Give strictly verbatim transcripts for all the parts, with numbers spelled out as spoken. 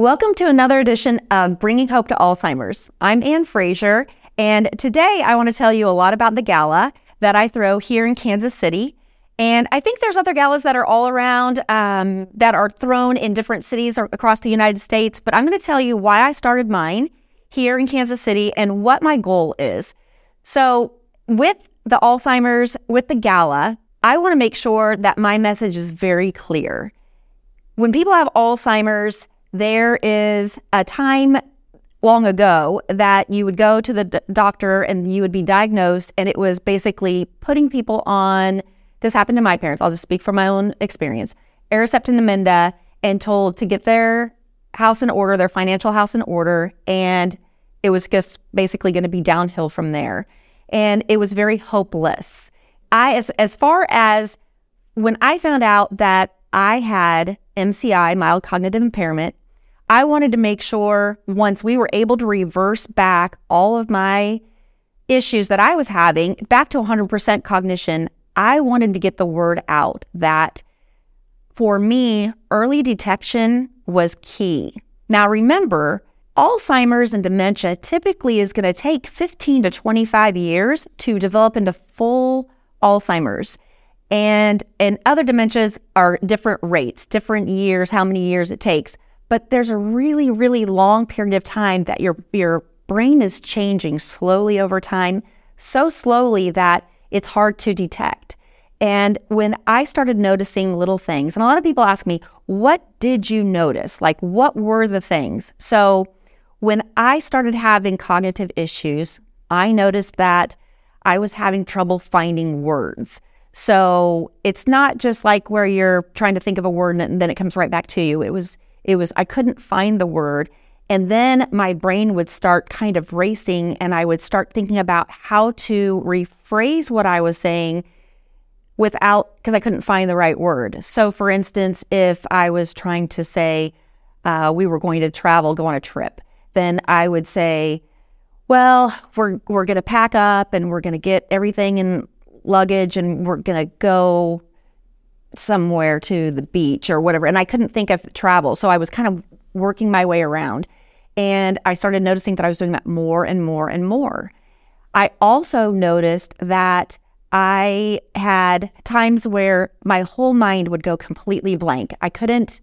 Welcome to another edition of Bringing Hope to Alzheimer's. I'm Anne Fraser, and today I want to tell you a lot about the gala that I throw here in Kansas City. And I think there's other galas that are all around um, that are thrown in different cities or across the United States, but I'm going to tell you why I started mine here in Kansas City and what my goal is. So with the Alzheimer's, with the gala, I want to make sure that my message is very clear. When people have Alzheimer's, there is a time long ago that you would go to the d- doctor and you would be diagnosed, and it was basically putting people on... This happened to my parents. I'll just speak from my own experience. Aricept and Amenda, and told to get their house in order, their financial house in order, and it was just basically going to be downhill from there. And it was very hopeless. I, as, as far as when I found out that I had M C I, mild cognitive impairment, I wanted to make sure once we were able to reverse back all of my issues that I was having back to one hundred percent cognition, I wanted to get the word out that, for me, early detection was key. Now, remember, Alzheimer's and dementia typically is going to take fifteen to twenty-five years to develop into full Alzheimer's. And, and other dementias are different rates, different years, how many years it takes. But there's a really, really long period of time that your, your brain is changing slowly over time, so slowly that it's hard to detect. And when I started noticing little things, and a lot of people ask me, what did you notice? Like, what were the things? So when I started having cognitive issues, I noticed that I was having trouble finding words. So it's not just like where you're trying to think of a word and then it comes right back to you. It was, it was, I couldn't find the word. And then my brain would start kind of racing, and I would start thinking about how to rephrase what I was saying without, because I couldn't find the right word. So for instance, if I was trying to say uh, we were going to travel, go on a trip, then I would say, well, we're, we're going to pack up and we're going to get everything in luggage and we're going to go somewhere to the beach or whatever. And I couldn't think of travel. So I was kind of working my way around. And I started noticing that I was doing that more and more and more. I also noticed that I had times where my whole mind would go completely blank. I couldn't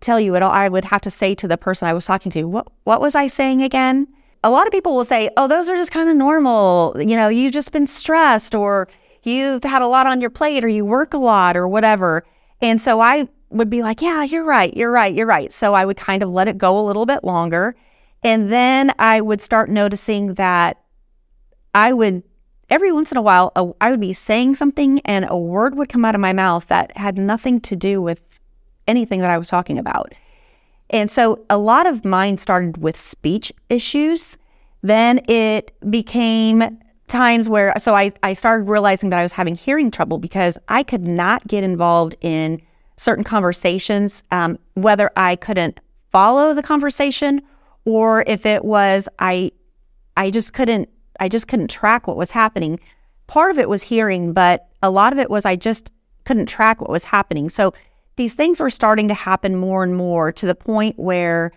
tell you at all. I would have to say to the person I was talking to, what what was I saying again? A lot of people will say, oh, those are just kind of normal. You know, you've just been stressed, or you've had a lot on your plate, or you work a lot, or whatever. And so I would be like, yeah, you're right, you're right, you're right. So I would kind of let it go a little bit longer. And then I would start noticing that I would, every once in a while, a, I would be saying something and a word would come out of my mouth that had nothing to do with anything that I was talking about. And so a lot of mine started with speech issues. Then it became times where, so I, I started realizing that I was having hearing trouble because I could not get involved in certain conversations, um, whether I couldn't follow the conversation or if it was, I, I just couldn't, I just couldn't track what was happening. Part of it was hearing, but a lot of it was I just couldn't track what was happening. So these things were starting to happen more and more to the point where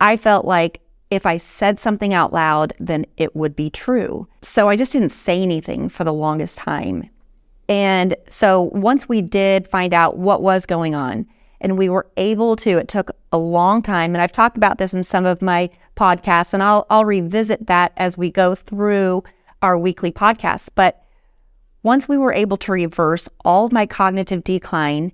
I felt like if I said something out loud, then it would be true. So I just didn't say anything for the longest time. And so once we did find out what was going on, and we were able to, it took a long time, and I've talked about this in some of my podcasts, and I'll I'll revisit that as we go through our weekly podcasts. But once we were able to reverse all of my cognitive decline,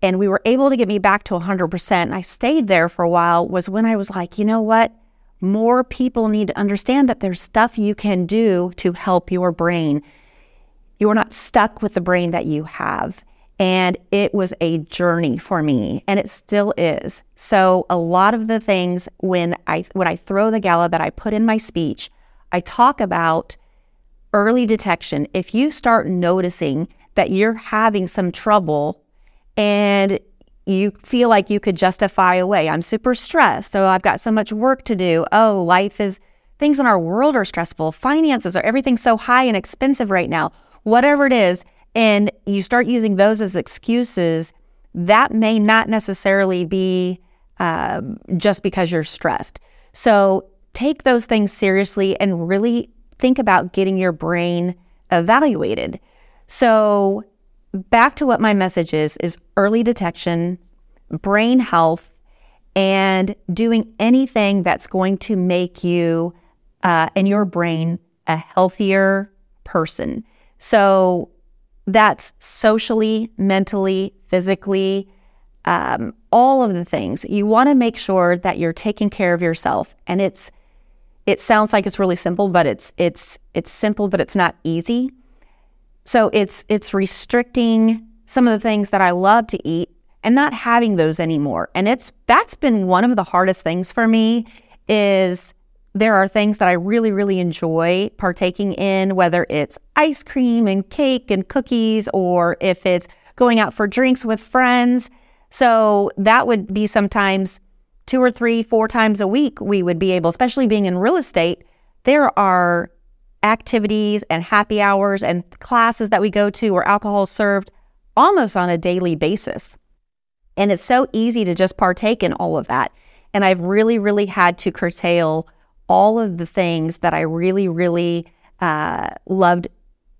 and we were able to get me back to one hundred percent, and I stayed there for a while, was when I was like, you know what? More people need to understand that there's stuff you can do to help your brain. You are not stuck with the brain that you have. And it was a journey for me, and it still is. So a lot of the things when I when I throw the gala that I put in my speech, I talk about early detection. If you start noticing that you're having some trouble and you feel like you could justify away, I'm super stressed, so I've got so much work to do. Oh, life is, things in our world are stressful. Finances are, everything's so high and expensive right now. Whatever it is, and you start using those as excuses, that may not necessarily be um, just because you're stressed. So take those things seriously and really think about getting your brain evaluated. So back to what my message is, is early detection, brain health, and doing anything that's going to make you uh, and your brain a healthier person. So that's socially, mentally, physically, um, all of the things. You want to make sure that you're taking care of yourself. And it's it sounds like it's really simple, but it's it's it's simple, but it's not easy. So it's it's restricting some of the things that I love to eat and not having those anymore. And it's that's been one of the hardest things for me, is there are things that I really, really enjoy partaking in, whether it's ice cream and cake and cookies, or if it's going out for drinks with friends. So that would be sometimes two or three, four times a week we would be able, especially being in real estate, there are activities and happy hours and classes that we go to where alcohol is served almost on a daily basis. And it's so easy to just partake in all of that. And I've really, really had to curtail all of the things that I really, really uh, loved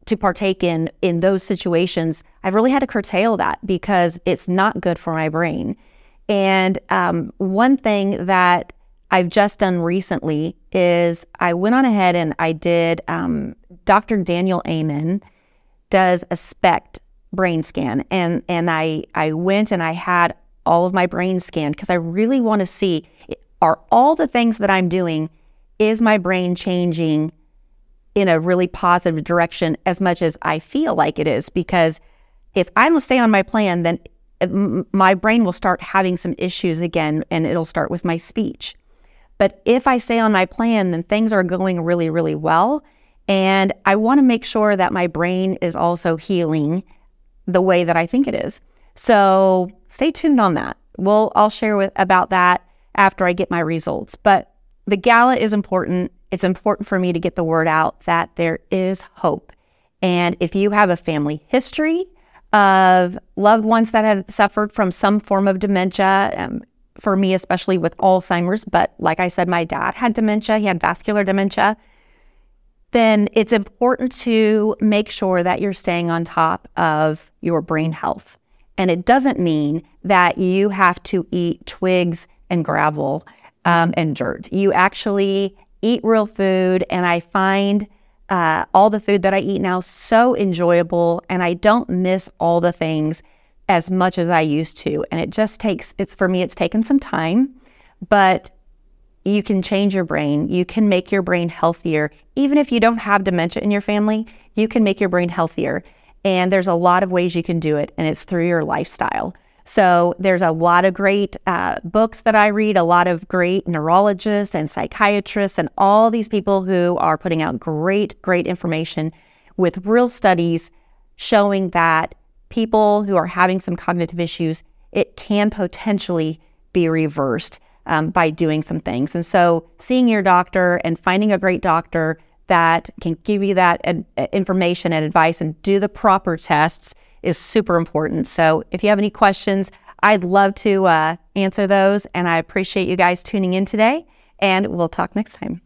to partake in, in those situations. I've really had to curtail that because it's not good for my brain. And um, one thing that I've just done recently is I went on ahead and I did, um, Doctor Daniel Amen does a SPECT brain scan. And and I, I went and I had all of my brain scanned because I really want to see, are all the things that I'm doing, is my brain changing in a really positive direction as much as I feel like it is? Because if I don't stay on my plan, then my brain will start having some issues again, and it'll start with my speech. But if I stay on my plan, then things are going really, really well. And I want to make sure that my brain is also healing the way that I think it is. So stay tuned on that. We'll, I'll share with, about that after I get my results. But the gala is important. It's important for me to get the word out that there is hope. And if you have a family history of loved ones that have suffered from some form of dementia, um, for me especially with Alzheimer's, but like I said, my dad had dementia, he had vascular dementia, then it's important to make sure that you're staying on top of your brain health. And it doesn't mean that you have to eat twigs and gravel um, and dirt. You actually eat real food, and I find uh, all the food that I eat now so enjoyable, and I don't miss all the things as much as I used to. And it just takes, it's for me, it's taken some time, but you can change your brain. You can make your brain healthier. Even if you don't have dementia in your family, you can make your brain healthier. And there's a lot of ways you can do it, and it's through your lifestyle. So there's a lot of great uh, books that I read, a lot of great neurologists and psychiatrists and all these people who are putting out great, great information with real studies showing that people who are having some cognitive issues, it can potentially be reversed. Um, by doing some things. And so seeing your doctor and finding a great doctor that can give you that ad- information and advice and do the proper tests is super important. So if you have any questions, I'd love to uh, answer those. And I appreciate you guys tuning in today, and we'll talk next time.